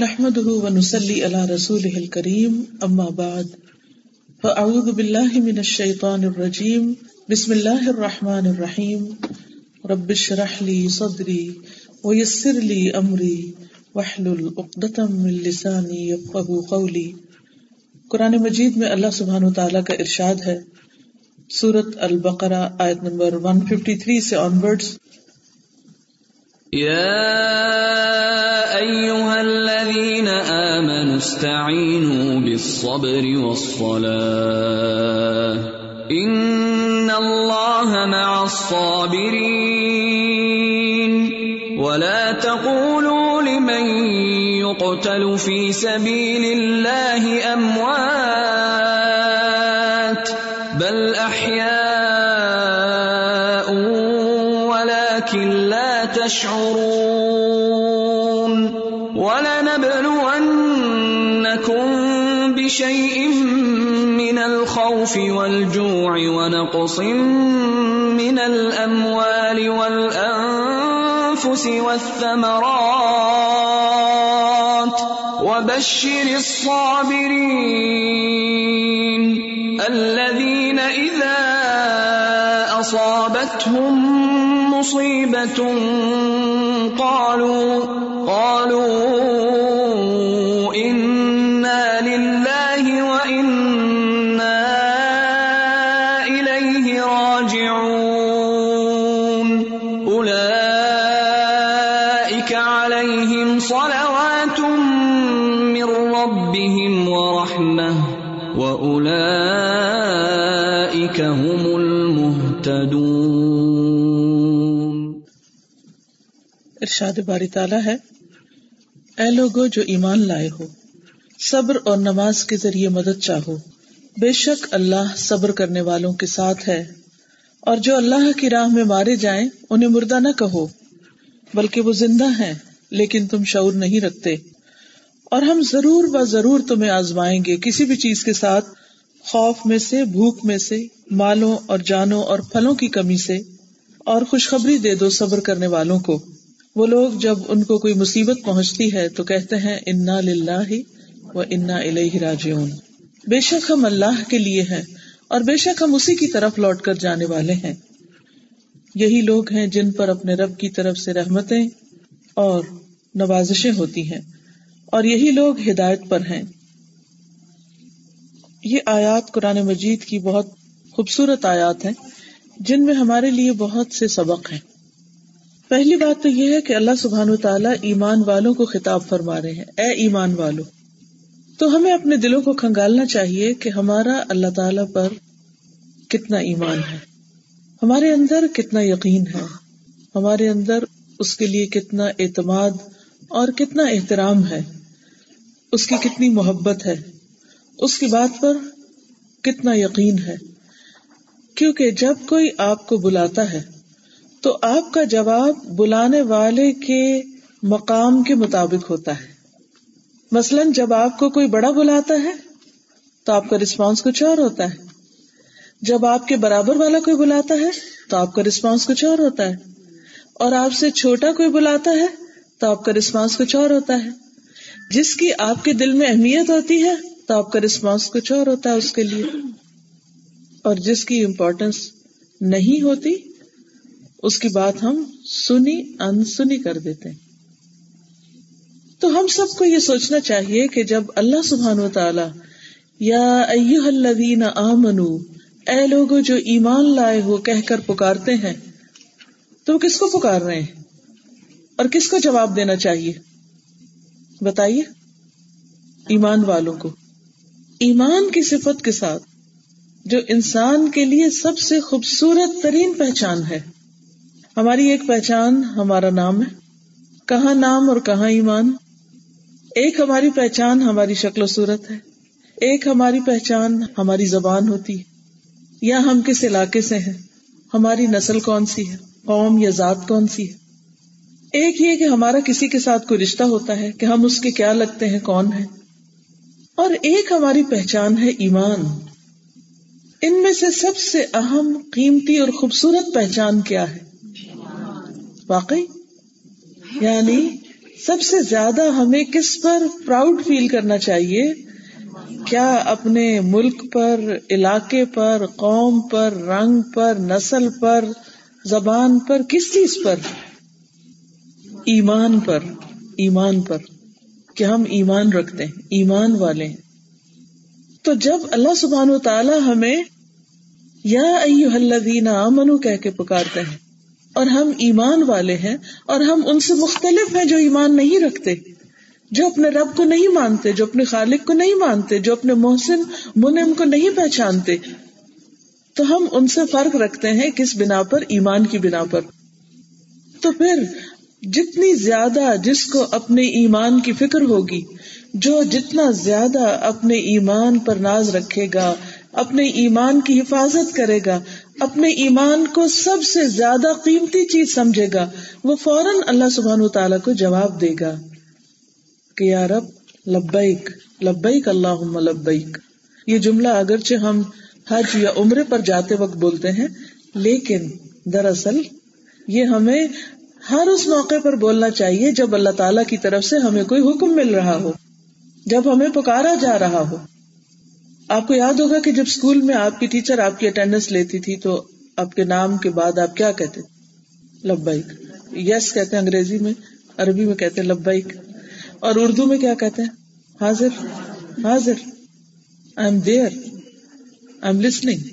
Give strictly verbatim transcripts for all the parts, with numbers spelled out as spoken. نحمده ونصلي على رسوله الكريم اما بعد فاعوذ بالله من الشيطان الرجيم بسم الله الرحمن الرحيم رب اشرح لي صدري ويسر لي امري واحلل عقدة من لساني يفقهوا قولي. قرآن مجید میں اللہ سبحانہ و تعالی کا ارشاد ہے سورۃ البقرہ آیت نمبر ایک سو ترپن سے آنورڈز، يَا أَيُّهَا الَّذِينَ آمَنُوا اسْتَعِينُوا بِالصَّبْرِ وَالصَّلَاةِ إِنَّ اللَّهَ مَعَ الصَّابِرِينَ وَلَا تَقُولُوا لِمَنْ يُقْتَلُ فِي سَبِيلِ اللَّهِ أَمْوَاتٌ بَلْ أَحْيَاءٌ وَلَكِنْ تشعرون ولنبلونكم بشيء من الخوف والجوع ونقص من الأموال والأنفس والثمرات وبشر الصابرين الذين إذا أصابتهم مصيبة قالوا قالوا إنا لله وإنا إليه راجعون أولئك عليهم صلوات من ربهم ورحمة وأولئك هم المهتدون. ارشاد باری تعالیٰ ہے، اے لوگو جو ایمان لائے ہو، صبر اور نماز کے ذریعے مدد چاہو، بے شک اللہ صبر کرنے والوں کے ساتھ ہے، اور جو اللہ کی راہ میں مارے جائیں انہیں مردہ نہ کہو بلکہ وہ زندہ ہیں لیکن تم شعور نہیں رکھتے، اور ہم ضرور و ضرور تمہیں آزمائیں گے کسی بھی چیز کے ساتھ، خوف میں سے، بھوک میں سے، مالوں اور جانوں اور پھلوں کی کمی سے، اور خوشخبری دے دو صبر کرنے والوں کو. وہ لوگ جب ان کو کوئی مصیبت پہنچتی ہے تو کہتے ہیں انا للہ و انا الیہ راجعون، بے شک ہم اللہ کے لیے ہیں اور بے شک ہم اسی کی طرف لوٹ کر جانے والے ہیں. یہی لوگ ہیں جن پر اپنے رب کی طرف سے رحمتیں اور نوازشیں ہوتی ہیں، اور یہی لوگ ہدایت پر ہیں. یہ آیات قرآن مجید کی بہت خوبصورت آیات ہیں جن میں ہمارے لیے بہت سے سبق ہیں. پہلی بات تو یہ ہے کہ اللہ سبحانہ وتعالیٰ ایمان والوں کو خطاب فرما رہے ہیں، اے ایمان والو. تو ہمیں اپنے دلوں کو کھنگالنا چاہیے کہ ہمارا اللہ تعالیٰ پر کتنا ایمان ہے، ہمارے اندر کتنا یقین ہے، ہمارے اندر اس کے لیے کتنا اعتماد اور کتنا احترام ہے، اس کی کتنی محبت ہے، اس کی بات پر کتنا یقین ہے. کیونکہ جب کوئی آپ کو بلاتا ہے تو آپ کا جواب بلانے والے کے مقام کے مطابق ہوتا ہے. مثلا جب آپ کو کوئی بڑا بلاتا ہے تو آپ کا رسپانس کچھ اور ہوتا ہے، جب آپ کے برابر والا کوئی بلاتا ہے تو آپ کا رسپانس کچھ اور ہوتا ہے، اور آپ سے چھوٹا کوئی بلاتا ہے تو آپ کا رسپانس کچھ اور ہوتا ہے. جس کی آپ کے دل میں اہمیت ہوتی ہے تو آپ کا رسپانس کچھ اور ہوتا ہے اس کے لیے، اور جس کی امپورٹنس نہیں ہوتی اس کی بات ہم سنی انسنی کر دیتے ہیں. تو ہم سب کو یہ سوچنا چاہیے کہ جب اللہ سبحانہ وتعالی یا ایھا الذین آمنوا، اے لوگو جو ایمان لائے ہو کہہ کر پکارتے ہیں، تو کس کو پکار رہے ہیں اور کس کو جواب دینا چاہیے؟ بتائیے، ایمان والوں کو. ایمان کی صفت کے ساتھ جو انسان کے لیے سب سے خوبصورت ترین پہچان ہے. ہماری ایک پہچان ہمارا نام ہے، کہاں نام اور کہاں ایمان. ایک ہماری پہچان ہماری شکل و صورت ہے، ایک ہماری پہچان ہماری زبان ہوتی ہے، یا ہم کس علاقے سے ہیں، ہماری نسل کون سی ہے، قوم یا ذات کون سی ہے. ایک یہ کہ ہمارا کسی کے ساتھ کوئی رشتہ ہوتا ہے کہ ہم اس کے کیا لگتے ہیں، کون ہیں. اور ایک ہماری پہچان ہے ایمان. ان میں سے سب سے اہم، قیمتی اور خوبصورت پہچان کیا ہے؟ واقعی یعنی سب سے زیادہ ہمیں کس پر پراؤڈ فیل کرنا چاہیے؟ کیا اپنے ملک پر، علاقے پر، قوم پر، رنگ پر، نسل پر، زبان پر، کس چیز پر؟ ایمان پر، ایمان پر کہ ہم ایمان رکھتے ہیں، ایمان والے ہیں. تو جب اللہ سبحانہ و تعالی ہمیں یا ایھا الذین آمنو کہہ کے پکارتے ہیں اور ہم ایمان والے ہیں، اور ہم ان سے مختلف ہیں جو ایمان نہیں رکھتے، جو اپنے رب کو نہیں مانتے، جو اپنے خالق کو نہیں مانتے، جو اپنے محسن منعم کو نہیں پہچانتے، تو ہم ان سے فرق رکھتے ہیں کس بنا پر؟ ایمان کی بنا پر. تو پھر جتنی زیادہ جس کو اپنے ایمان کی فکر ہوگی، جو جتنا زیادہ اپنے ایمان پر ناز رکھے گا، اپنے ایمان کی حفاظت کرے گا، اپنے ایمان کو سب سے زیادہ قیمتی چیز سمجھے گا، وہ فوراً اللہ سبحانہ و تعالیٰ کو جواب دے گا کہ یا رب لبیک لبیک اللہم لبیک. یہ جملہ اگرچہ ہم حج یا عمرے پر جاتے وقت بولتے ہیں، لیکن دراصل یہ ہمیں ہر اس موقع پر بولنا چاہیے جب اللہ تعالیٰ کی طرف سے ہمیں کوئی حکم مل رہا ہو، جب ہمیں پکارا جا رہا ہو. آپ کو یاد ہوگا کہ جب اسکول میں آپ کی ٹیچر آپ کی اٹینڈنس لیتی تھی تو آپ کے نام کے بعد آپ کیا کہتے؟ لبیک. یس کہتے ہیں انگریزی میں، عربی میں کہتے ہیں لبیک. اور اردو میں کیا کہتے ہیں؟ حاضر حاضر، I am there, I am listening.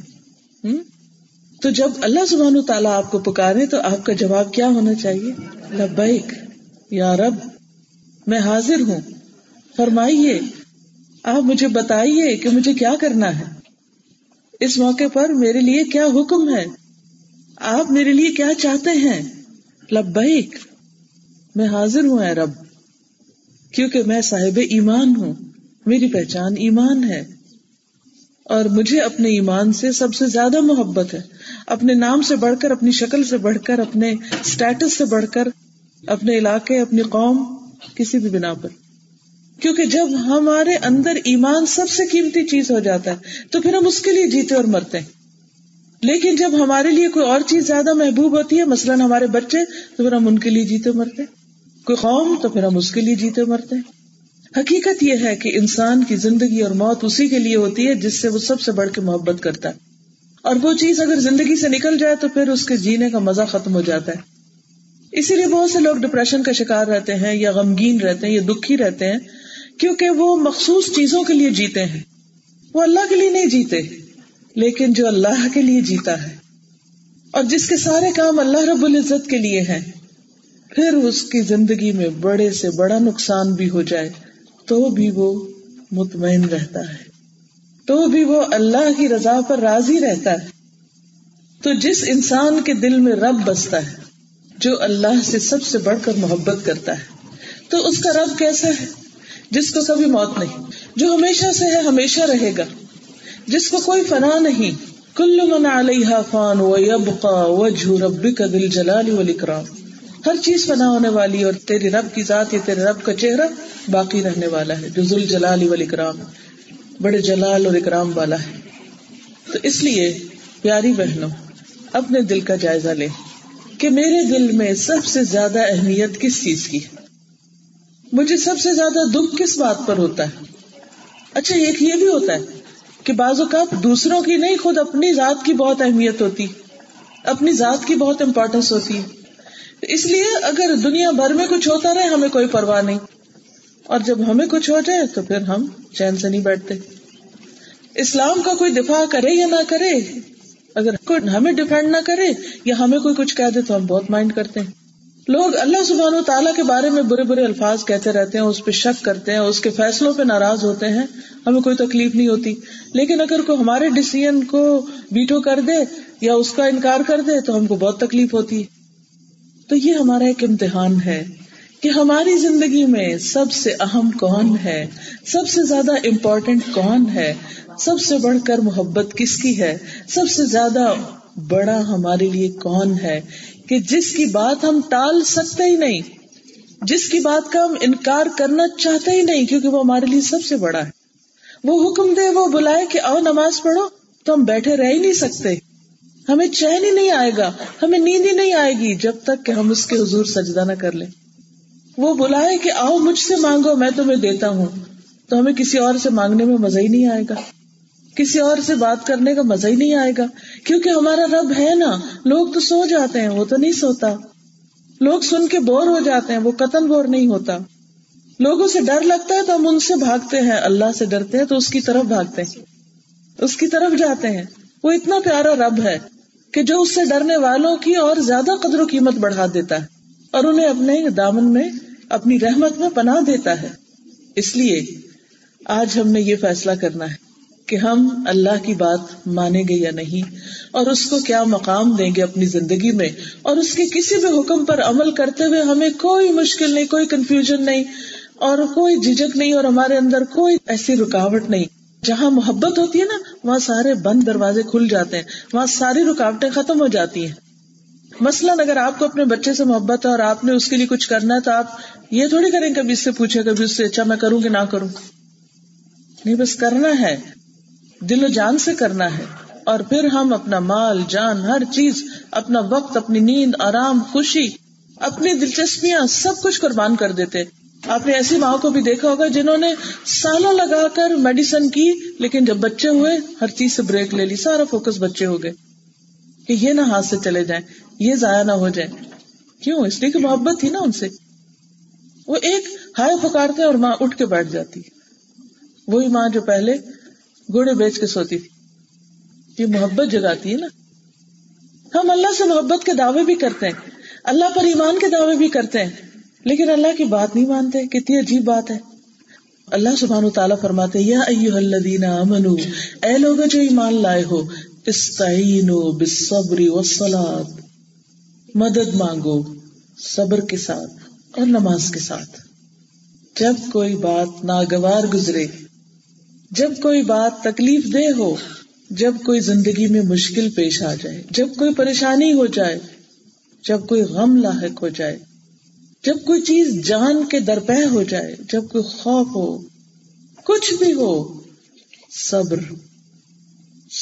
تو جب اللہ سبحانہ و تعالیٰ آپ کو پکارے تو آپ کا جواب کیا ہونا چاہیے؟ لبیک یا رب، میں حاضر ہوں، فرمائیے، آپ مجھے بتائیے کہ مجھے کیا کرنا ہے، اس موقع پر میرے لیے کیا حکم ہے، آپ میرے لیے کیا چاہتے ہیں. لبیک، میں حاضر ہوں اے رب، کیونکہ میں صاحب ایمان ہوں، میری پہچان ایمان ہے، اور مجھے اپنے ایمان سے سب سے زیادہ محبت ہے، اپنے نام سے بڑھ کر، اپنی شکل سے بڑھ کر، اپنے سٹیٹس سے بڑھ کر، اپنے علاقے، اپنی قوم، کسی بھی بنا پر. کیونکہ جب ہمارے اندر ایمان سب سے قیمتی چیز ہو جاتا ہے تو پھر ہم اس کے لیے جیتے اور مرتے ہیں. لیکن جب ہمارے لیے کوئی اور چیز زیادہ محبوب ہوتی ہے، مثلاً ہمارے بچے، تو پھر ہم ان کے لیے جیتے مرتے ہیں. کوئی قوم، تو پھر ہم اس کے لیے جیتے مرتے ہیں. حقیقت یہ ہے کہ انسان کی زندگی اور موت اسی کے لیے ہوتی ہے جس سے وہ سب سے بڑھ کے محبت کرتا ہے، اور وہ چیز اگر زندگی سے نکل جائے تو پھر اس کے جینے کا مزہ ختم ہو جاتا ہے. اسی لیے بہت سے لوگ ڈپریشن کا شکار رہتے ہیں، یا غمگین رہتے ہیں، یا دکھی رہتے ہیں، کیونکہ وہ مخصوص چیزوں کے لیے جیتے ہیں، وہ اللہ کے لیے نہیں جیتے. لیکن جو اللہ کے لیے جیتا ہے اور جس کے سارے کام اللہ رب العزت کے لیے ہیں، پھر اس کی زندگی میں بڑے سے بڑا نقصان بھی ہو جائے تو بھی وہ مطمئن رہتا ہے، تو بھی وہ اللہ کی رضا پر راضی رہتا ہے. تو جس انسان کے دل میں رب بستا ہے، جو اللہ سے سب سے بڑھ کر محبت کرتا ہے، تو اس کا رب کیسا ہے؟ جس کو کبھی موت نہیں، جو ہمیشہ سے ہے، ہمیشہ رہے گا، جس کو کوئی فنا نہیں. کل من علیہا فان ویبقا وجہ ربک ذل جلال والاکرام. ہر چیز فنا ہونے والی اور تیرے رب کی ذات یا تیرے رب کا چہرہ باقی رہنے والا ہے، جو ذل جلال والاکرام، بڑے جلال اور اکرام والا ہے. تو اس لیے پیاری بہنوں، اپنے دل کا جائزہ لیں کہ میرے دل میں سب سے زیادہ اہمیت کس چیز کی ہے، مجھے سب سے زیادہ دکھ کس بات پر ہوتا ہے. اچھا، ایک یہ بھی ہوتا ہے کہ بعض اوقات دوسروں کی نہیں، خود اپنی ذات کی بہت اہمیت ہوتی، اپنی ذات کی بہت امپورٹنس ہوتی. اس لیے اگر دنیا بھر میں کچھ ہوتا رہے ہمیں کوئی پرواہ نہیں، اور جب ہمیں کچھ ہو جائے تو پھر ہم چین سے نہیں بیٹھتے. اسلام کا کوئی دفاع کرے یا نہ کرے، اگر کوئی ہمیں ڈیفینڈ نہ کرے یا ہمیں کوئی کچھ کہہ دے تو ہم بہت مائنڈ کرتے ہیں. لوگ اللہ سبحانہ و تعالیٰ کے بارے میں برے برے الفاظ کہتے رہتے ہیں، اس پہ شک کرتے ہیں، اس کے فیصلوں پہ ناراض ہوتے ہیں. ہمیں کوئی تکلیف نہیں ہوتی، لیکن اگر کوئی ہمارے ڈیسیژن کو ویٹو کر دے یا اس کا انکار کر دے تو ہم کو بہت تکلیف ہوتی ہے. تو یہ ہمارا ایک امتحان ہے کہ ہماری زندگی میں سب سے اہم کون ہے، سب سے زیادہ امپورٹنٹ کون ہے، سب سے بڑھ کر محبت کس کی ہے، سب سے زیادہ بڑا ہمارے لیے کون ہے، کہ جس کی بات ہم ٹال سکتے ہی نہیں، جس کی بات کا ہم انکار کرنا چاہتے ہی نہیں، کیونکہ وہ ہمارے لیے سب سے بڑا ہے. وہ حکم دے، وہ بلائے کہ آؤ نماز پڑھو، تو ہم بیٹھے رہ ہی نہیں سکتے، ہمیں چین ہی نہیں آئے گا، ہمیں نیند ہی نہیں آئے گی جب تک کہ ہم اس کے حضور سجدہ نہ کر لیں. وہ بلائے کہ آؤ مجھ سے مانگو میں تمہیں دیتا ہوں, تو ہمیں کسی اور سے مانگنے میں مزہ ہی نہیں آئے گا, کسی اور سے بات کرنے کا مزہ ہی نہیں آئے گا, کیونکہ ہمارا رب ہے نا. لوگ تو سو جاتے ہیں, وہ تو نہیں سوتا. لوگ سن کے بور ہو جاتے ہیں, وہ قطن بور نہیں ہوتا. لوگوں سے ڈر لگتا ہے تو ہم ان سے بھاگتے ہیں, اللہ سے ڈرتے ہیں تو اس کی طرف بھاگتے ہیں, اس کی طرف جاتے ہیں. وہ اتنا پیارا رب ہے کہ جو اس سے ڈرنے والوں کی اور زیادہ قدر و قیمت بڑھا دیتا ہے اور انہیں اپنے دامن میں, اپنی رحمت میں پناہ دیتا ہے. اس لیے آج ہم نے یہ فیصلہ کرنا ہے کہ ہم اللہ کی بات مانیں گے یا نہیں, اور اس کو کیا مقام دیں گے اپنی زندگی میں, اور اس کے کسی بھی حکم پر عمل کرتے ہوئے ہمیں کوئی مشکل نہیں, کوئی کنفیوژن نہیں, اور کوئی جھجک نہیں, اور ہمارے اندر کوئی ایسی رکاوٹ نہیں. جہاں محبت ہوتی ہے نا, وہاں سارے بند دروازے کھل جاتے ہیں, وہاں ساری رکاوٹیں ختم ہو جاتی ہیں. مثلاً اگر آپ کو اپنے بچے سے محبت ہے اور آپ نے اس کے لیے کچھ کرنا ہے, تو آپ یہ تھوڑی کریں کبھی اس سے پوچھیں کبھی اس سے اچھا میں کروں کہ نہ کروں. نہیں, بس کرنا ہے, دل و جان سے کرنا ہے. اور پھر ہم اپنا مال, جان, ہر چیز, اپنا وقت, اپنی نیند, آرام, خوشی, اپنی دلچسپیاں, سب کچھ قربان کر دیتے. آپ نے ایسی ماں کو بھی دیکھا ہوگا جنہوں نے سالوں لگا کر میڈیسن کی, لیکن جب بچے ہوئے ہر چیز سے بریک لے لی, سارا فوکس بچے ہو گئے کہ یہ نہ ہاتھ سے چلے جائیں, یہ ضائع نہ ہو جائیں. کیوں؟ اس لیے کہ محبت تھی نا ان سے. وہ ایک ہائے پکارتے اور ماں اٹھ کے بیٹھ جاتی, وہی ماں جو پہلے گوڑے بیچ کے سوتی تھی. یہ محبت جگاتی ہے نا. ہم اللہ سے محبت کے دعوے بھی کرتے ہیں, اللہ پر ایمان کے دعوے بھی کرتے ہیں, لیکن اللہ کی بات نہیں مانتے. کتنی عجیب بات ہے. اللہ سبحانہ وتعالی فرماتے ہیں, یا ایھا الذین آمنوا, اے لوگوں جو ایمان لائے ہو, استعینوا بالصبر والصلاۃ, مدد مانگو صبر کے ساتھ اور نماز کے ساتھ. جب کوئی بات ناگوار گزرے, جب کوئی بات تکلیف دہ ہو, جب کوئی زندگی میں مشکل پیش آ جائے, جب کوئی پریشانی ہو جائے, جب کوئی غم لاحق ہو جائے, جب کوئی چیز جان کے درپے ہو جائے, جب کوئی خوف ہو, کچھ بھی ہو, صبر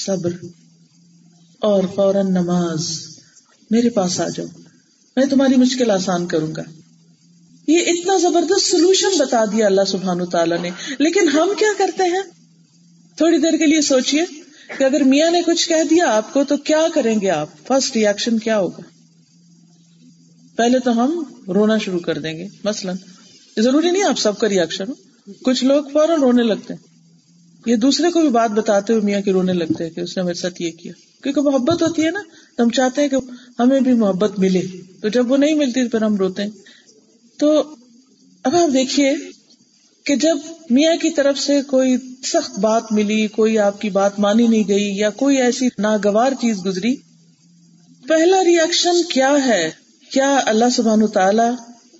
صبر اور فوراً نماز. میرے پاس آ جاؤ, میں تمہاری مشکل آسان کروں گا. یہ اتنا زبردست سلوشن بتا دیا اللہ سبحانہ تعالیٰ نے, لیکن ہم کیا کرتے ہیں؟ تھوڑی دیر کے لیے سوچئے کہ اگر میاں نے کچھ کہہ دیا آپ کو تو کیا کریں گے آپ, فرسٹ ری ایکشن کیا ہوگا؟ پہلے تو ہم رونا شروع کر دیں گے. مثلاً, ضروری نہیں آپ سب کا ری ایکشن ہو, کچھ لوگ فوراً رونے لگتے ہیں, یہ دوسرے کو بھی بات بتاتے ہوئے میاں کے رونے لگتے ہیں کہ اس نے ہمارے ساتھ یہ کیا. کیونکہ محبت ہوتی ہے نا, تو ہم چاہتے ہیں کہ ہمیں بھی محبت ملے, تو جب وہ نہیں ملتی تو پھر ہم روتے ہیں. تو اب آپ دیکھیے کہ جب میاں کی طرف سے کوئی سخت بات ملی, کوئی آپ کی بات مانی نہیں گئی, یا کوئی ایسی ناگوار چیز گزری, پہلا ری ایکشن کیا ہے؟ کیا اللہ سبحانہ تعالیٰ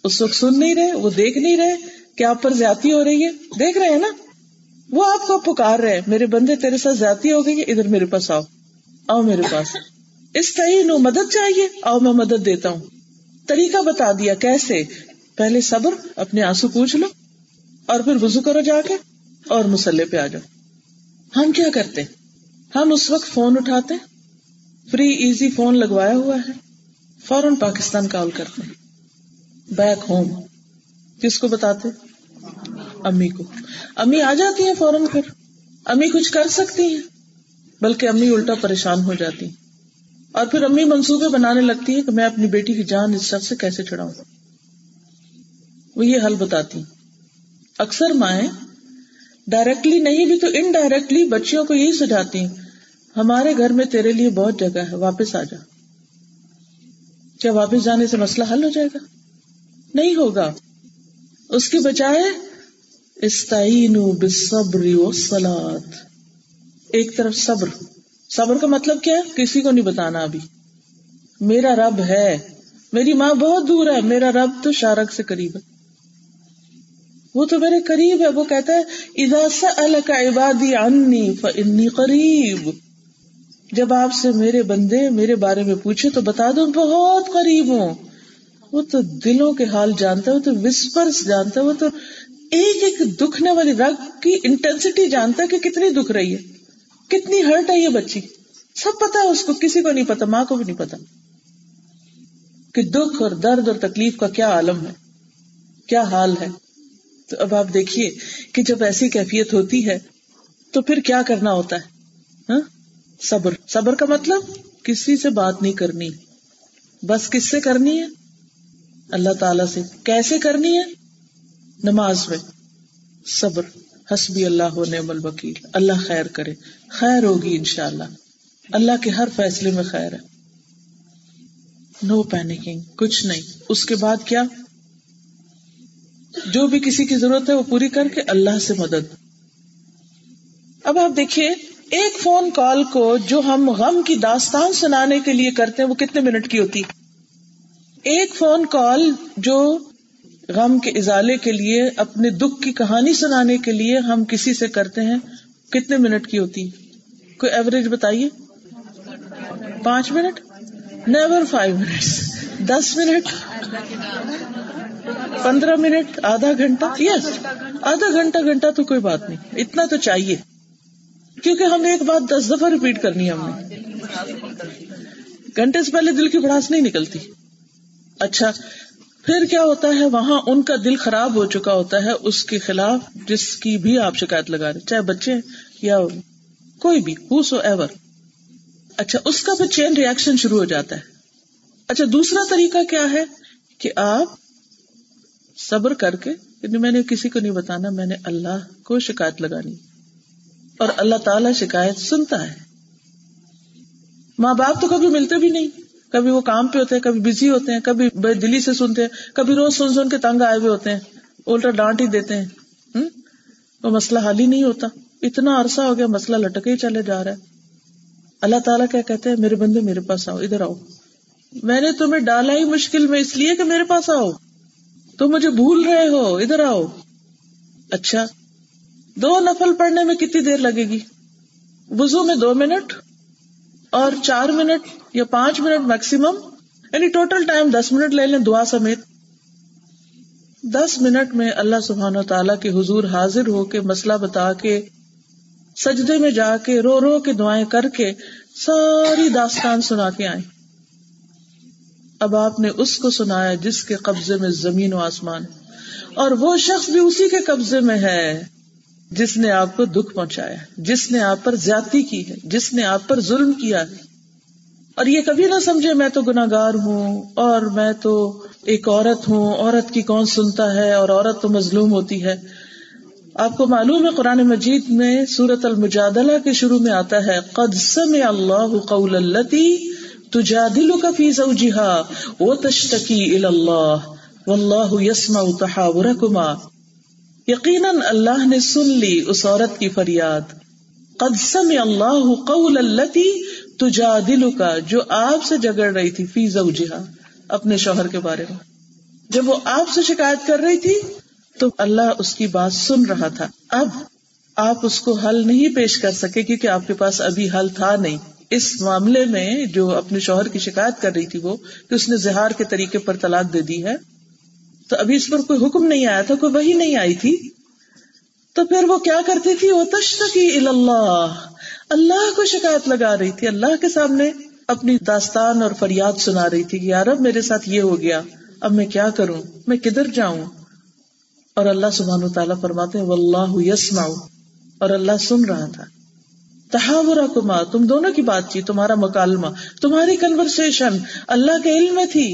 اس وقت سن نہیں رہے, وہ دیکھ نہیں رہے کہ آپ پر زیادتی ہو رہی ہے؟ دیکھ رہے ہیں نا, وہ آپ کو پکار رہے, میرے بندے تیرے ساتھ زیادتی ہو گئی ہے, ادھر میرے پاس آؤ, آؤ میرے پاس, استعین, مدد چاہیے, آؤ میں مدد دیتا ہوں. طریقہ بتا دیا کیسے. پہلے صبر, اپنے آنسو پوچھ لو, اور پھر وضو کرو جا کے اور مصلی پہ آ جاؤ. ہم کیا کرتے؟ ہم اس وقت فون اٹھاتے, فری ایزی فون لگوایا ہوا ہے, فوراً پاکستان کال کرتے, بیک ہوم. کس کو بتاتے؟ امی کو. امی آ جاتی ہیں فوراً, پھر امی کچھ کر سکتی ہیں, بلکہ امی الٹا پریشان ہو جاتی ہیں, اور پھر امی منصوبے بنانے لگتی ہیں کہ میں اپنی بیٹی کی جان اس شخص سے کیسے چھڑاؤں. وہ یہ حل بتاتی. اکثر مائیں ڈائریکٹلی نہیں بھی تو انڈائریکٹلی بچیوں کو یہی سجاتی ہیں, ہمارے گھر میں تیرے لیے بہت جگہ ہے, واپس آ جا. کیا واپس جانے سے مسئلہ حل ہو جائے گا؟ نہیں ہوگا. اس کے بجائے استعینوا بالصبر والصلاۃ. ایک طرف صبر. صبر کا مطلب کیا ہے؟ کسی کو نہیں بتانا. ابھی میرا رب ہے, میری ماں بہت دور ہے, میرا رب تو شارک سے قریب ہے, وہ تو میرے قریب ہے. وہ کہتا ہے اذا سألك عبادی عنی فإنی قریب, جب آپ سے میرے بندے میرے بارے میں پوچھے تو بتا دو بہت قریب ہوں. وہ تو دلوں کے حال جانتا ہے, وہ تو وسپرز جانتا ہے, وہ تو ایک ایک دکھنے والی رگ کی انٹینسٹی جانتا ہے کہ کتنی دکھ رہی ہے, کتنی ہرٹ ہے یہ بچی. سب پتا ہے اس کو, کسی کو نہیں پتا, ماں کو بھی نہیں پتا کہ دکھ اور درد اور تکلیف کا کیا عالم ہے. کیا حال ہے. تو اب آپ دیکھیے کہ جب ایسی کیفیت ہوتی ہے تو پھر کیا کرنا ہوتا ہے. ہاں صبر. صبر کا مطلب کسی سے بات نہیں کرنی. بس کس سے کرنی ہے؟ اللہ تعالیٰ سے. کیسے کرنی ہے؟ نماز میں صبر. حسبی اللہ و نعم الوکیل. اللہ خیر کرے. خیر ہوگی انشاءاللہ. اللہ کے ہر فیصلے میں خیر ہے. نو پینکنگ. کچھ نہیں. اس کے بعد کیا؟ جو بھی کسی کی ضرورت ہے وہ پوری کر کے اللہ سے مدد. اب آپ دیکھیے ایک فون کال کو جو ہم غم کی داستان سنانے کے لیے کرتے ہیں وہ کتنے منٹ کی ہوتی. ایک فون کال جو غم کے ازالے کے لیے اپنے دکھ کی کہانی سنانے کے لیے ہم کسی سے کرتے ہیں کتنے منٹ کی ہوتی؟ کوئی ایوریج بتائیے. پانچ منٹ؟ نیور. Five minute. دس منٹ. پندرہ منٹ. آدھا گھنٹہ. یس آدھا گھنٹہ. گھنٹہ تو کوئی بات نہیں, اتنا تو چاہیے کیونکہ ہم ایک بات دس دفعہ ریپیٹ کرنی ہے. ہم نے گھنٹے سے پہلے دل کی بھڑاس نہیں نکلتی. اچھا پھر کیا ہوتا ہے؟ وہاں ان کا دل خراب ہو چکا ہوتا ہے اس کے خلاف جس کی بھی آپ شکایت لگا رہے, چاہے بچے یا کوئی بھی, whoso ever. اچھا اس کا پھر چین ری ایکشن شروع ہو جاتا ہے. اچھا دوسرا طریقہ کیا ہے کہ آپ صبر کر کے, میں نے کسی کو نہیں بتانا, میں نے اللہ کو شکایت لگانی اور اللہ تعالی شکایت سنتا ہے. ماں باپ تو کبھی ملتے بھی نہیں, کبھی وہ کام پہ ہوتے ہیں, کبھی بزی ہوتے ہیں, کبھی بے دلی سے سنتے ہیں, کبھی روز سن سن کے تنگ آئے ہوئے ہوتے ہیں, الٹا ڈانٹ ہی دیتے ہیں, وہ مسئلہ حل ہی نہیں ہوتا. اتنا عرصہ ہو گیا مسئلہ لٹکے ہی چلے جا رہا ہے. اللہ تعالیٰ کیا کہتے ہیں؟ میرے بندے میرے پاس آؤ, ادھر آؤ, میں نے تمہیں ڈالا ہی مشکل میں اس لیے کہ میرے پاس آؤ, تم مجھے بھول رہے ہو, ادھر آؤ. اچھا دو نفل پڑھنے میں کتنی دیر لگے گی؟ وضو میں دو منٹ اور چار منٹ یا پانچ منٹ میکسیمم, یعنی ٹوٹل ٹائم دس منٹ لے لیں دعا سمیت. دس منٹ میں اللہ سبحانہ و تعالیٰ کے حضور حاضر ہو کے, مسئلہ بتا کے, سجدے میں جا کے, رو رو کے دعائیں کر کے, ساری داستان سنا کے آئیں. اب آپ نے اس کو سنایا جس کے قبضے میں زمین و آسمان, اور وہ شخص بھی اسی کے قبضے میں ہے جس نے آپ کو دکھ پہنچایا, جس نے آپ پر زیادتی کی ہے, جس نے آپ پر ظلم کیا ہے. اور یہ کبھی نہ سمجھے میں تو گناہگار ہوں اور میں تو ایک عورت ہوں, عورت کی کون سنتا ہے اور عورت تو مظلوم ہوتی ہے. آپ کو معلوم ہے قرآن مجید میں سورۃ المجادلہ کے شروع میں آتا ہے, قد سمع اللہ قول اللتی تجادلک فی زوجہا وتشتکی الی اللہ واللہ یسمع تحاورکما. یقیناً اللہ نے سن لی اس عورت کی فریاد. قد سمع اللہ قول اللتی تجادلک, جو آپ سے جھگڑ رہی تھی, فی زوجہا, اپنے شوہر کے بارے میں. جب وہ آپ سے شکایت کر رہی تھی تو اللہ اس کی بات سن رہا تھا. اب آپ اس کو حل نہیں پیش کر سکے کیونکہ آپ کے پاس ابھی حل تھا نہیں. اس معاملے میں جو اپنے شوہر کی شکایت کر رہی تھی وہ کہ اس نے زہار کے طریقے پر طلاق دے دی ہے, تو ابھی اس پر کوئی حکم نہیں آیا تھا, کوئی وحی نہیں آئی تھی. تو پھر وہ کیا کرتی تھی؟ وہ تشتکی الی اللہ, اللہ کو شکایت لگا رہی تھی, اللہ کے سامنے اپنی داستان اور فریاد سنا رہی تھی کہ یار اب میرے ساتھ یہ ہو گیا, اب میں کیا کروں, میں کدھر جاؤں. اور اللہ سبحانہ و تعالیٰ فرماتے ہیں واللہ یسمع, اور اللہ سن رہا تھا. تحاورکما, تم دونوں کی بات چیت, تمہارا مکالمہ, تمہاری کنورسیشن اللہ کے علم میں تھی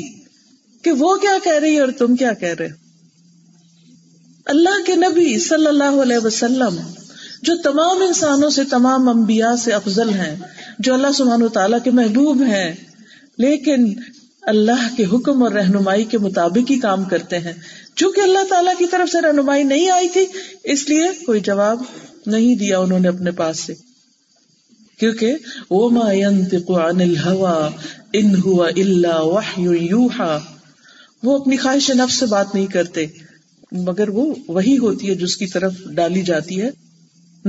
کہ وہ کیا کہہ رہی ہے اور تم کیا کہہ رہے. اللہ کے نبی صلی اللہ علیہ وسلم جو تمام انسانوں سے, تمام انبیاء سے افضل ہیں, جو اللہ سبحانہ و تعالیٰ کے محبوب ہیں, لیکن اللہ کے حکم اور رہنمائی کے مطابق ہی کام کرتے ہیں. چونکہ اللہ تعالیٰ کی طرف سے رہنمائی نہیں آئی تھی اس لیے کوئی جواب نہیں دیا انہوں نے اپنے پاس سے, کیونکہ وَمَا يَنْتِقُ عَنِ الْهَوَىٰ إِنْ هُوَ إِلَّا وَحْيٌ يُوحَىٰ, وہ اپنی خواہش نفس سے بات نہیں کرتے مگر وہ وحی ہوتی ہے جس کی طرف ڈالی جاتی ہے.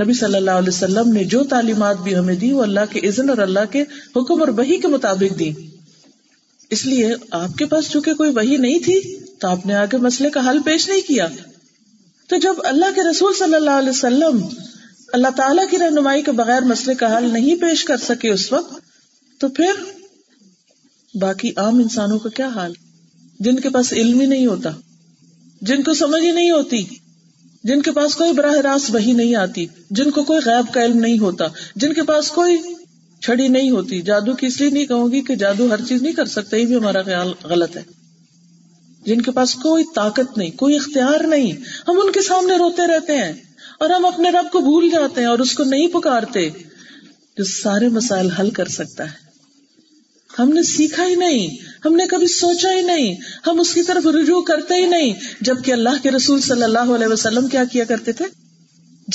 نبی صلی اللہ علیہ وسلم نے جو تعلیمات بھی ہمیں دی وہ اللہ کے اذن اور اللہ کے حکم اور وحی کے مطابق دی. اس لیے آپ کے پاس چونکہ کوئی وحی نہیں تھی تو آپ نے آگے مسئلے کا حل پیش نہیں کیا. تو جب اللہ کے رسول صلی اللہ علیہ وسلم اللہ تعالیٰ کی رہنمائی کے بغیر مسئلے کا حل نہیں پیش کر سکے اس وقت, تو پھر باقی عام انسانوں کا کیا حال جن کے پاس علم ہی نہیں ہوتا, جن کو سمجھ ہی نہیں ہوتی, جن کے پاس کوئی براہ راست وحی نہیں آتی, جن کو کوئی غیب کا علم نہیں ہوتا, جن کے پاس کوئی چھڑی نہیں ہوتی. جادو کی اس لیے نہیں کہوں گی کہ جادو ہر چیز نہیں کر سکتا, یہ بھی ہمارا خیال غلط ہے. جن کے پاس کوئی طاقت نہیں, کوئی اختیار نہیں, ہم ان کے سامنے روتے رہتے ہیں اور ہم اپنے رب کو بھول جاتے ہیں اور اس کو نہیں پکارتے جو سارے مسائل حل کر سکتا ہے. ہم نے سیکھا ہی نہیں, ہم نے کبھی سوچا ہی نہیں, ہم اس کی طرف رجوع کرتے ہی نہیں. جبکہ اللہ کے رسول صلی اللہ علیہ وسلم کیا کیا کرتے تھے؟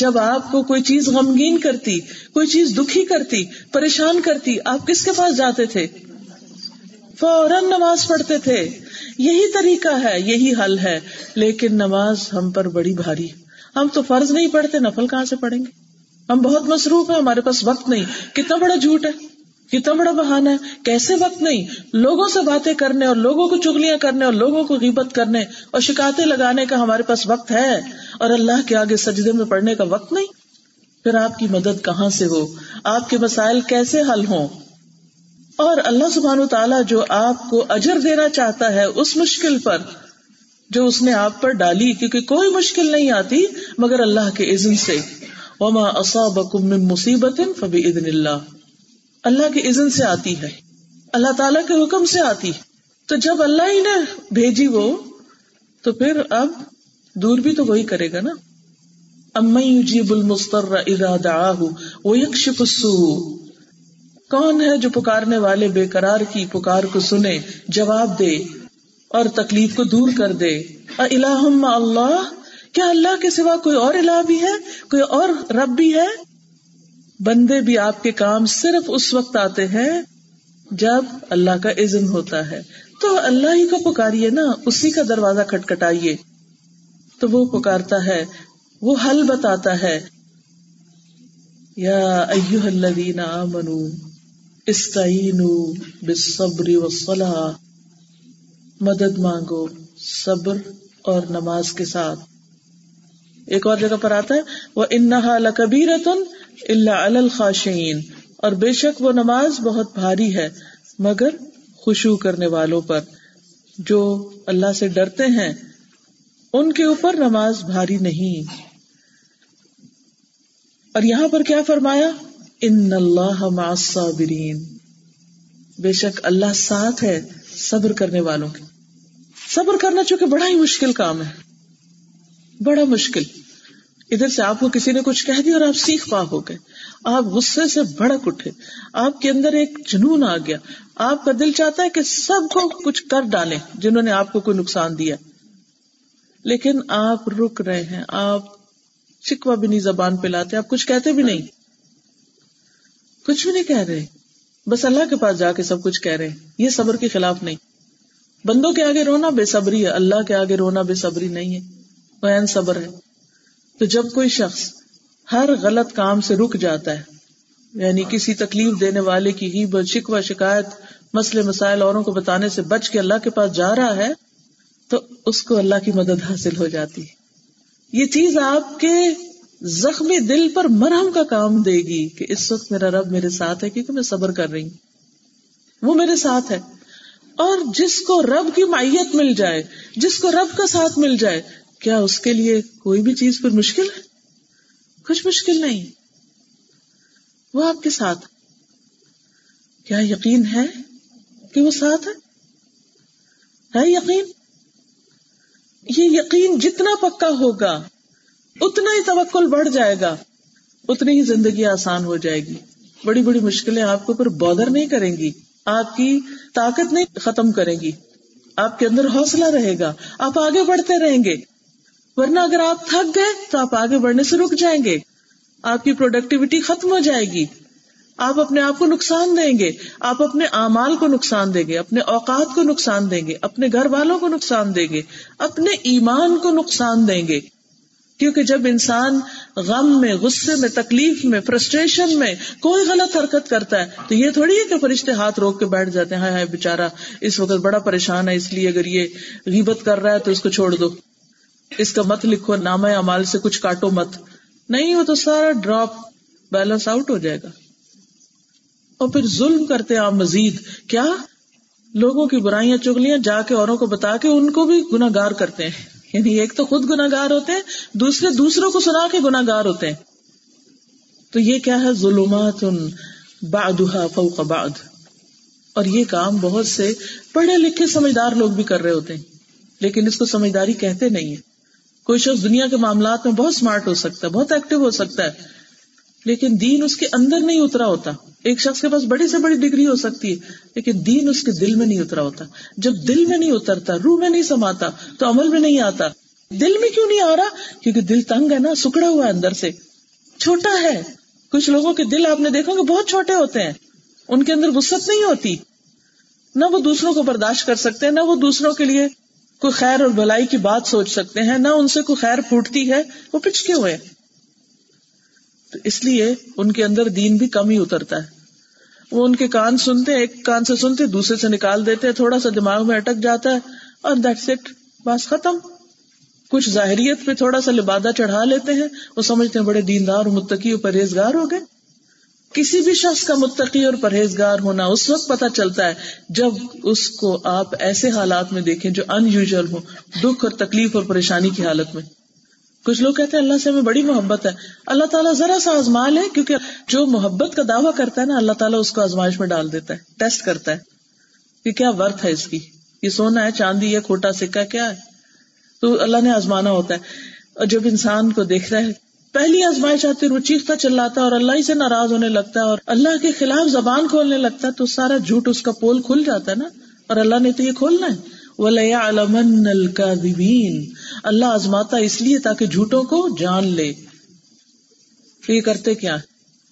جب آپ کو کوئی چیز غمگین کرتی, کوئی چیز دکھی کرتی, پریشان کرتی, آپ کس کے پاس جاتے تھے؟ فوراً نماز پڑھتے تھے. یہی طریقہ ہے, یہی حل ہے. لیکن نماز ہم پر بڑی بھاری, ہم تو فرض نہیں پڑھتے, نفل کہاں سے پڑھیں گے؟ ہم بہت مصروف ہیں, ہمارے پاس وقت نہیں. کتنا بڑا جھوٹ ہے, کتنا بڑا بہانہ ہے. کیسے وقت نہیں؟ لوگوں سے باتیں کرنے اور لوگوں کو چغلیاں کرنے اور لوگوں کو غیبت کرنے اور شکایتیں لگانے کا ہمارے پاس وقت ہے, اور اللہ کے آگے سجدے میں پڑھنے کا وقت نہیں. پھر آپ کی مدد کہاں سے ہو؟ آپ کے مسائل کیسے حل ہوں؟ اور اللہ سبحانہ وتعالیٰ جو آپ کو اجر دینا چاہتا ہے اس مشکل پر جو اس نے آپ پر ڈالی, کیونکہ کوئی مشکل نہیں آتی مگر اللہ کے اذن سے. وَمَا أَصَابَكُم مِّن مُّصِيبَةٍ فَبِإِذْنِ اللَّهِ, اللہ کے اذن سے آتی ہے, اللہ تعالیٰ کے حکم سے آتی. تو جب اللہ ہی نے بھیجی وہ, تو پھر اب دور بھی تو وہی کرے گا نا. أَمَّن يُجِيبُ الْمُضْطَرَّ إِذَا دَعَاهُ وَيَكْشِفُ السُّوءَ, کون ہے جو پکارنے والے بے قرار کی پکار کو سنے, جواب دے اور تکلیف کو دور کر دے. الہم اللہ, کیا اللہ کے سوا کوئی اور الہ بھی ہے, کوئی اور رب بھی ہے؟ بندے بھی آپ کے کام صرف اس وقت آتے ہیں جب اللہ کا اذن ہوتا ہے. تو اللہ ہی کو پکاریے نا, اسی کا دروازہ کھٹکھٹائیے. تو وہ پکارتا ہے, وہ حل بتاتا ہے. یا ایھا الذین آمنوا استعینوا بالصبر والصلاۃ, مدد مانگو صبر اور نماز کے ساتھ. ایک اور جگہ پر آتا ہے وَإِنَّهَا لَكَبِيرَةٌ إِلَّا عَلَى الْخَاشِعِينَ, اور بے شک وہ نماز بہت بھاری ہے مگر خشوع کرنے والوں پر, جو اللہ سے ڈرتے ہیں ان کے اوپر نماز بھاری نہیں. اور یہاں پر کیا فرمایا؟ ان اللہ مع الصابرین, بے شک اللہ ساتھ ہے صبر کرنے والوں کے. صبر کرنا چونکہ بڑا ہی مشکل کام ہے, بڑا مشکل. ادھر سے آپ کو کسی نے کچھ کہہ دیا اور آپ سیکھ پا ہو گئے, آپ غصے سے بھڑک اٹھے, آپ کے اندر ایک جنون آ گیا, آپ کا دل چاہتا ہے کہ سب کو کچھ کر ڈالیں جنہوں نے آپ کو کوئی نقصان دیا. لیکن آپ رک رہے ہیں, آپ شکوہ بھی نہیں زبان پہ لاتے, آپ کچھ کہتے بھی نہیں, کچھ بھی نہیں کہہ رہے, بس اللہ کے پاس جا کے سب کچھ کہہ رہے. یہ صبر کے خلاف نہیں. بندوں کے آگے رونا بے صبری ہے, اللہ کے آگے رونا بے صبری نہیں ہے, وہ عین صبر ہے. تو جب کوئی شخص ہر غلط کام سے رک جاتا ہے, یعنی کسی تکلیف دینے والے کی غیبت, شکوہ, شکایت, مسئلے مسائل اوروں کو بتانے سے بچ کے اللہ کے پاس جا رہا ہے, تو اس کو اللہ کی مدد حاصل ہو جاتی ہے. یہ چیز آپ کے زخمی دل پر مرہم کا کام دے گی کہ اس وقت میرا رب میرے ساتھ ہے کیونکہ میں صبر کر رہی ہوں, وہ میرے ساتھ ہے. اور جس کو رب کی معیت مل جائے, جس کو رب کا ساتھ مل جائے, کیا اس کے لیے کوئی بھی چیز پر مشکل ہے؟ کچھ مشکل نہیں, وہ آپ کے ساتھ. کیا یقین ہے کہ وہ ساتھ ہے؟ ہے یقین. یہ یقین جتنا پکا ہوگا اتنا ہی توکل بڑھ جائے گا, اتنی ہی زندگی آسان ہو جائے گی. بڑی بڑی مشکلیں آپ کو پر بودر نہیں کریں گی, آپ کی طاقت نہیں ختم کریں گی, آپ کے اندر حوصلہ رہے گا, آپ آگے بڑھتے رہیں گے. ورنہ اگر آپ تھک گئے تو آپ آگے بڑھنے سے رک جائیں گے, آپ کی پروڈکٹیوٹی ختم ہو جائے گی, آپ اپنے آپ کو نقصان دیں گے, آپ اپنے اعمال کو نقصان دیں گے, اپنے اوقات کو نقصان دیں گے, اپنے گھر والوں کو نقصان دیں گے, اپنے ایمان کو نقصان دیں گے. کیونکہ جب انسان غم میں, غصے میں, تکلیف میں, فرسٹریشن میں کوئی غلط حرکت کرتا ہے تو یہ تھوڑی ہے کہ فرشتے ہاتھ روک کے بیٹھ جاتے ہیں, ہائے ہائے بےچارہ اس وقت بڑا پریشان ہے, اس لیے اگر یہ غیبت کر رہا ہے تو اس کو چھوڑ دو, اس کا مت لکھو, نامہ اعمال سے کچھ کاٹو مت. نہیں, وہ تو سارا ڈراپ بیلنس آؤٹ ہو جائے گا. اور پھر ظلم کرتے ہیں آپ مزید, کیا لوگوں کی برائیاں, چغلیاں جا کے اوروں کو بتا کے ان کو بھی گناہگار کرتے ہیں. یعنی ایک تو خود گناہگار ہوتے ہیں، دوسرے دوسروں کو سنا کے گناہگار ہوتے ہیں. تو یہ کیا ہے؟ ظلمات بعضها فوق بعض. اور یہ کام بہت سے پڑھے لکھے سمجھدار لوگ بھی کر رہے ہوتے ہیں، لیکن اس کو سمجھداری کہتے نہیں ہیں. کوئی شخص دنیا کے معاملات میں بہت سمارٹ ہو سکتا ہے، بہت ایکٹیو ہو سکتا ہے، لیکن دین اس کے اندر نہیں اترا ہوتا. ایک شخص کے پاس بڑی سے بڑی ڈگری ہو سکتی ہے، لیکن دین اس کے دل میں نہیں اترا ہوتا. جب دل میں نہیں اترتا، روح میں نہیں سماتا، تو عمل میں نہیں آتا. دل میں کیوں نہیں آ رہا؟ کیونکہ دل تنگ ہے نا، سکڑا ہوا ہے، اندر سے چھوٹا ہے. کچھ لوگوں کے دل آپ نے دیکھو گے بہت چھوٹے ہوتے ہیں، ان کے اندر وسعت نہیں ہوتی، نہ وہ دوسروں کو برداشت کر سکتے ہیں، نہ وہ دوسروں کے لیے کوئی خیر اور بھلائی کی بات سوچ سکتے ہیں، نہ ان سے کوئی خیر پھوٹتی ہے، وہ پچکے ہوئے. تو اس لیے ان کے اندر دین بھی کم ہی اترتا ہے. وہ ان کے کان سنتے، ایک کان سے سنتے، دوسرے سے نکال دیتے، تھوڑا سا دماغ میں اٹک جاتا ہے اور دیٹس اٹ، بس ختم. کچھ ظاہریت پہ تھوڑا سا لبادہ چڑھا لیتے ہیں، وہ سمجھتے ہیں بڑے دیندار اور متقی اور پرہیزگار ہو گئے. کسی بھی شخص کا متقی اور پرہیزگار ہونا اس وقت پتہ چلتا ہے جب اس کو آپ ایسے حالات میں دیکھیں جو ان یوزول ہوں، دکھ اور تکلیف اور پریشانی کی حالت میں. کچھ لوگ کہتے ہیں اللہ سے ہمیں بڑی محبت ہے، اللہ تعالیٰ ذرا سا آزما لے، کیونکہ جو محبت کا دعویٰ کرتا ہے نا اللہ تعالیٰ اس کو آزمائش میں ڈال دیتا ہے، ٹیسٹ کرتا ہے کہ کیا ورتھ ہے اس کی، یہ سونا ہے، چاندی ہے، کھوٹا سکہ کیا ہے، تو اللہ نے آزمانا ہوتا ہے. اور جب انسان کو دیکھتا ہے پہلی آزمائش آتی ہے، وہ چیختا چلاتا ہے اور اللہ ہی سے ناراض ہونے لگتا ہے اور اللہ کے خلاف زبان کھولنے لگتا ہے، تو سارا جھوٹ اس کا پول کھل جاتا ہے نا، اور اللہ نے تو یہ کھولنا ہے. وَلَيَعْلَمَنَّ الْكَاذِبِينَ، اللہ آزماتا اس لیے تاکہ جھوٹوں کو جان لے. یہ کرتے کیا؟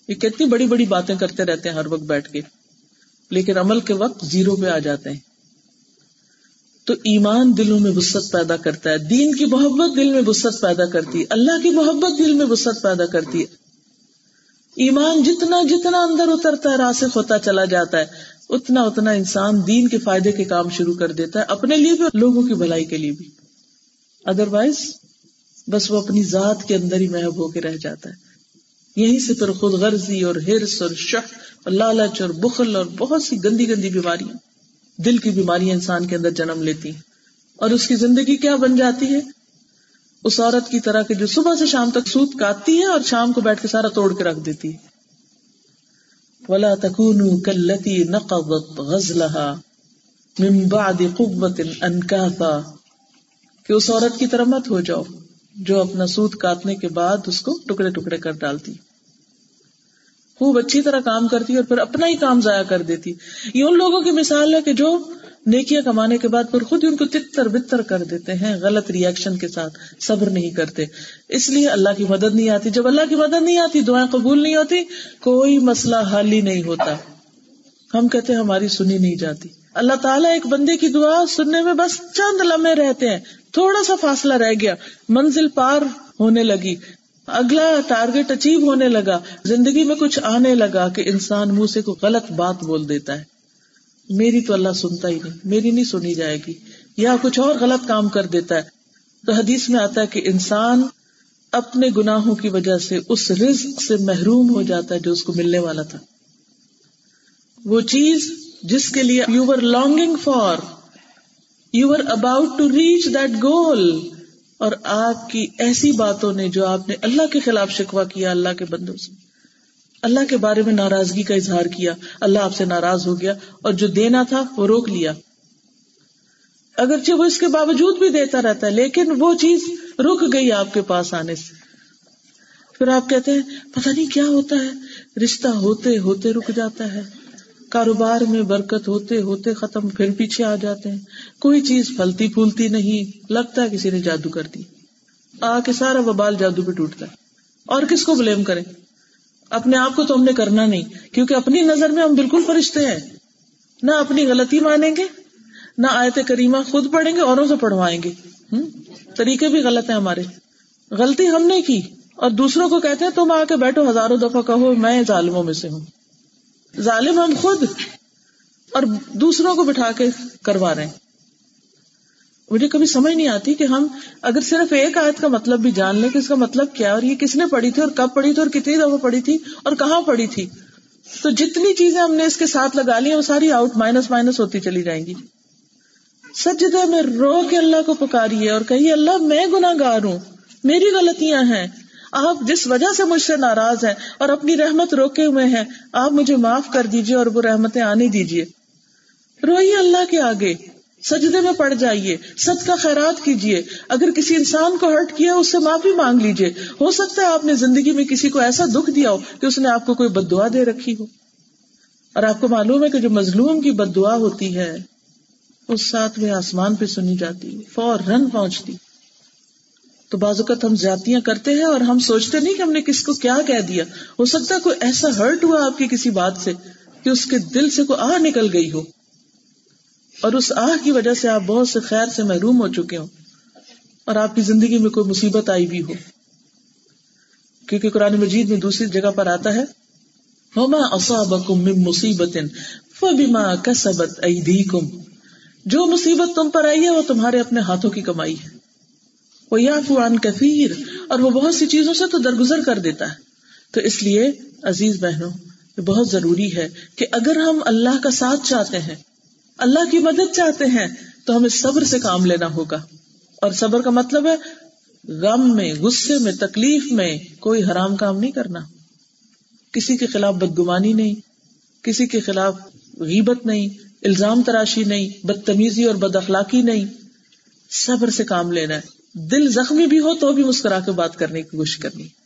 یہ کتنی بڑی بڑی باتیں کرتے رہتے ہیں ہر وقت بیٹھ کے، لیکن عمل کے وقت زیرو پہ آ جاتے ہیں. تو ایمان دلوں میں وسعت پیدا کرتا ہے، دین کی محبت دل میں وسعت پیدا کرتی ہے، اللہ کی محبت دل میں وسعت پیدا کرتی ہے. ایمان جتنا جتنا اندر اترتا ہے، راسخ ہوتا چلا جاتا ہے، اتنا اتنا انسان دین کے فائدے کے کام شروع کر دیتا ہے، اپنے لیے بھی اور لوگوں کی بھلائی کے لیے بھی. ادروائز بس وہ اپنی ذات کے اندر ہی محب ہو کے رہ جاتا ہے. یہیں سے پھر خود غرضی اور ہرس اور شح اور لالچ اور بخل اور بہت سی گندی گندی بیماریاں، دل کی بیماریاں انسان کے اندر جنم لیتی ہیں، اور اس کی زندگی کیا بن جاتی ہے؟ اس عورت کی طرح کے جو صبح سے شام تک سوت کاٹتی ہے اور شام کو بیٹھ کے سارا توڑ کے رکھ دیتی ہے. وَلَا تَكُونُوا كَالَّتِي نَقَضَتْ غَزْلَهَا مِن بَعْدِ قُوَّةٍ أَنْكَاثًا، کہ اس عورت کی طرح مت ہو جاؤ جو اپنا سوت کاٹنے کے بعد اس کو ٹکڑے ٹکڑے کر ڈالتی، خوب اچھی طرح کام کرتی اور پھر اپنا ہی کام ضائع کر دیتی. یہ ان لوگوں کی مثال ہے کہ جو نیکیاں کمانے کے بعد پھر خود ہی ان کو تتر بتر کر دیتے ہیں، غلط ری ایکشن کے ساتھ، صبر نہیں کرتے. اس لیے اللہ کی مدد نہیں آتی. جب اللہ کی مدد نہیں آتی، دعائیں قبول نہیں ہوتی، کوئی مسئلہ حل ہی نہیں ہوتا. ہم کہتے ہیں ہماری سنی نہیں جاتی. اللہ تعالیٰ ایک بندے کی دعا سننے میں بس چند لمحے رہتے ہیں، تھوڑا سا فاصلہ رہ گیا، منزل پار ہونے لگی، اگلا ٹارگٹ اچیو ہونے لگا، زندگی میں کچھ آنے لگا کہ انسان منہ سے کوئی غلط بات بول دیتا ہے، میری تو اللہ سنتا ہی نہیں، میری نہیں سنی جائے گی، یا کچھ اور غلط کام کر دیتا ہے. تو حدیث میں آتا ہے کہ انسان اپنے گناہوں کی وجہ سے اس رزق سے محروم ہو جاتا ہے جو اس کو ملنے والا تھا. وہ چیز جس کے لیے you are longing for, you are about to reach that goal, اور آپ کی ایسی باتوں نے جو آپ نے اللہ کے خلاف شکوہ کیا، اللہ کے بندوں سے اللہ کے بارے میں ناراضگی کا اظہار کیا، اللہ آپ سے ناراض ہو گیا اور جو دینا تھا وہ روک لیا. اگرچہ وہ اس کے باوجود بھی دیتا رہتا ہے، لیکن وہ چیز رک گئی آپ کے پاس آنے سے. پھر آپ کہتے ہیں پتہ نہیں کیا ہوتا ہے، رشتہ ہوتے ہوتے رک جاتا ہے، کاروبار میں برکت ہوتے ہوتے ختم، پھر پیچھے آ جاتے ہیں، کوئی چیز پھلتی پھولتی نہیں، لگتا ہے کسی نے جادو کر دی. آ کے سارا وبال جادو پہ ٹوٹتا ہے. اور کس کو بلیم کریں؟ اپنے آپ کو تو ہم نے کرنا نہیں، کیونکہ اپنی نظر میں ہم بالکل فرشتے ہیں. نہ اپنی غلطی مانیں گے، نہ آیت کریمہ خود پڑھیں گے، اوروں سے پڑھوائیں گے. طریقے بھی غلط ہیں ہمارے، غلطی ہم نے کی اور دوسروں کو کہتے ہیں تم آ کے بیٹھو، ہزاروں دفعہ کہو میں ظالموں میں سے ہوں. ظالم ہم خود اور دوسروں کو بٹھا کے کروا رہے ہیں. مجھے کبھی سمجھ نہیں آتی کہ ہم اگر صرف ایک آیت کا مطلب بھی جان لیں کہ اس کا مطلب کیا ہے، اور یہ کس نے پڑھی تھی اور کب پڑھی تھی اور کتنی دفعہ پڑھی تھی اور کہاں پڑھی تھی، تو جتنی چیزیں ہم نے اس کے ساتھ لگا لی ہیں وہ ساری آؤٹ مائنس مائنس ہوتی چلی جائیں گی. سجدے میں رو کے اللہ کو پکاریے اور کہیے اللہ میں گناہ گار ہوں, میری غلطیاں ہیں, آپ جس وجہ سے مجھ سے ناراض ہیں اور اپنی رحمت روکے ہوئے ہیں, آپ مجھے معاف کر دیجئے اور وہ رحمتیں آنے دیجئے. روئیے اللہ کے آگے, سجدے میں پڑ جائیے, صدقہ خیرات کیجئے, اگر کسی انسان کو ہرٹ کیا اس سے معافی مانگ لیجئے. ہو سکتا ہے آپ نے زندگی میں کسی کو ایسا دکھ دیا ہو کہ اس نے آپ کو کوئی بد دعا دے رکھی ہو, اور آپ کو معلوم ہے کہ جو مظلوم کی بد دعا ہوتی ہے اس ساتھ وہ آسمان پہ سنی جاتی ہے, فوراً پہنچتی. تو بعض اوقات ہم زیادتیاں کرتے ہیں اور ہم سوچتے نہیں کہ ہم نے کس کو کیا کہہ دیا. ہو سکتا ہے کوئی ایسا ہرٹ ہوا آپ کی کسی بات سے کہ اس کے دل سے کوئی آہ نکل گئی ہو, اور اس آہ کی وجہ سے آپ بہت سے خیر سے محروم ہو چکے ہوں, اور آپ کی زندگی میں کوئی مصیبت آئی بھی ہو. کیونکہ قرآن مجید میں دوسری جگہ پر آتا ہے وَمَا أَصَابَكُم مِّن مُّصِيبَةٍ فَبِمَا كَسَبَتْ أَيْدِيكُمْ, جو مصیبت تم پر آئی ہے وہ تمہارے اپنے ہاتھوں کی کمائی ہے. وَيَعْفُو عَن كَثِيرٍ, اور وہ بہت سی چیزوں سے تو درگزر کر دیتا ہے. تو اس لیے عزیز بہنوں یہ بہت ضروری ہے کہ اگر ہم اللہ کا ساتھ چاہتے ہیں, اللہ کی مدد چاہتے ہیں, تو ہمیں صبر سے کام لینا ہوگا. اور صبر کا مطلب ہے غم میں, غصے میں, تکلیف میں کوئی حرام کام نہیں کرنا, کسی کے خلاف بدگمانی نہیں, کسی کے خلاف غیبت نہیں, الزام تراشی نہیں, بدتمیزی اور بد اخلاقی نہیں. صبر سے کام لینا ہے, دل زخمی بھی ہو تو بھی مسکرا کے بات کرنے کی کوشش کرنی ہے.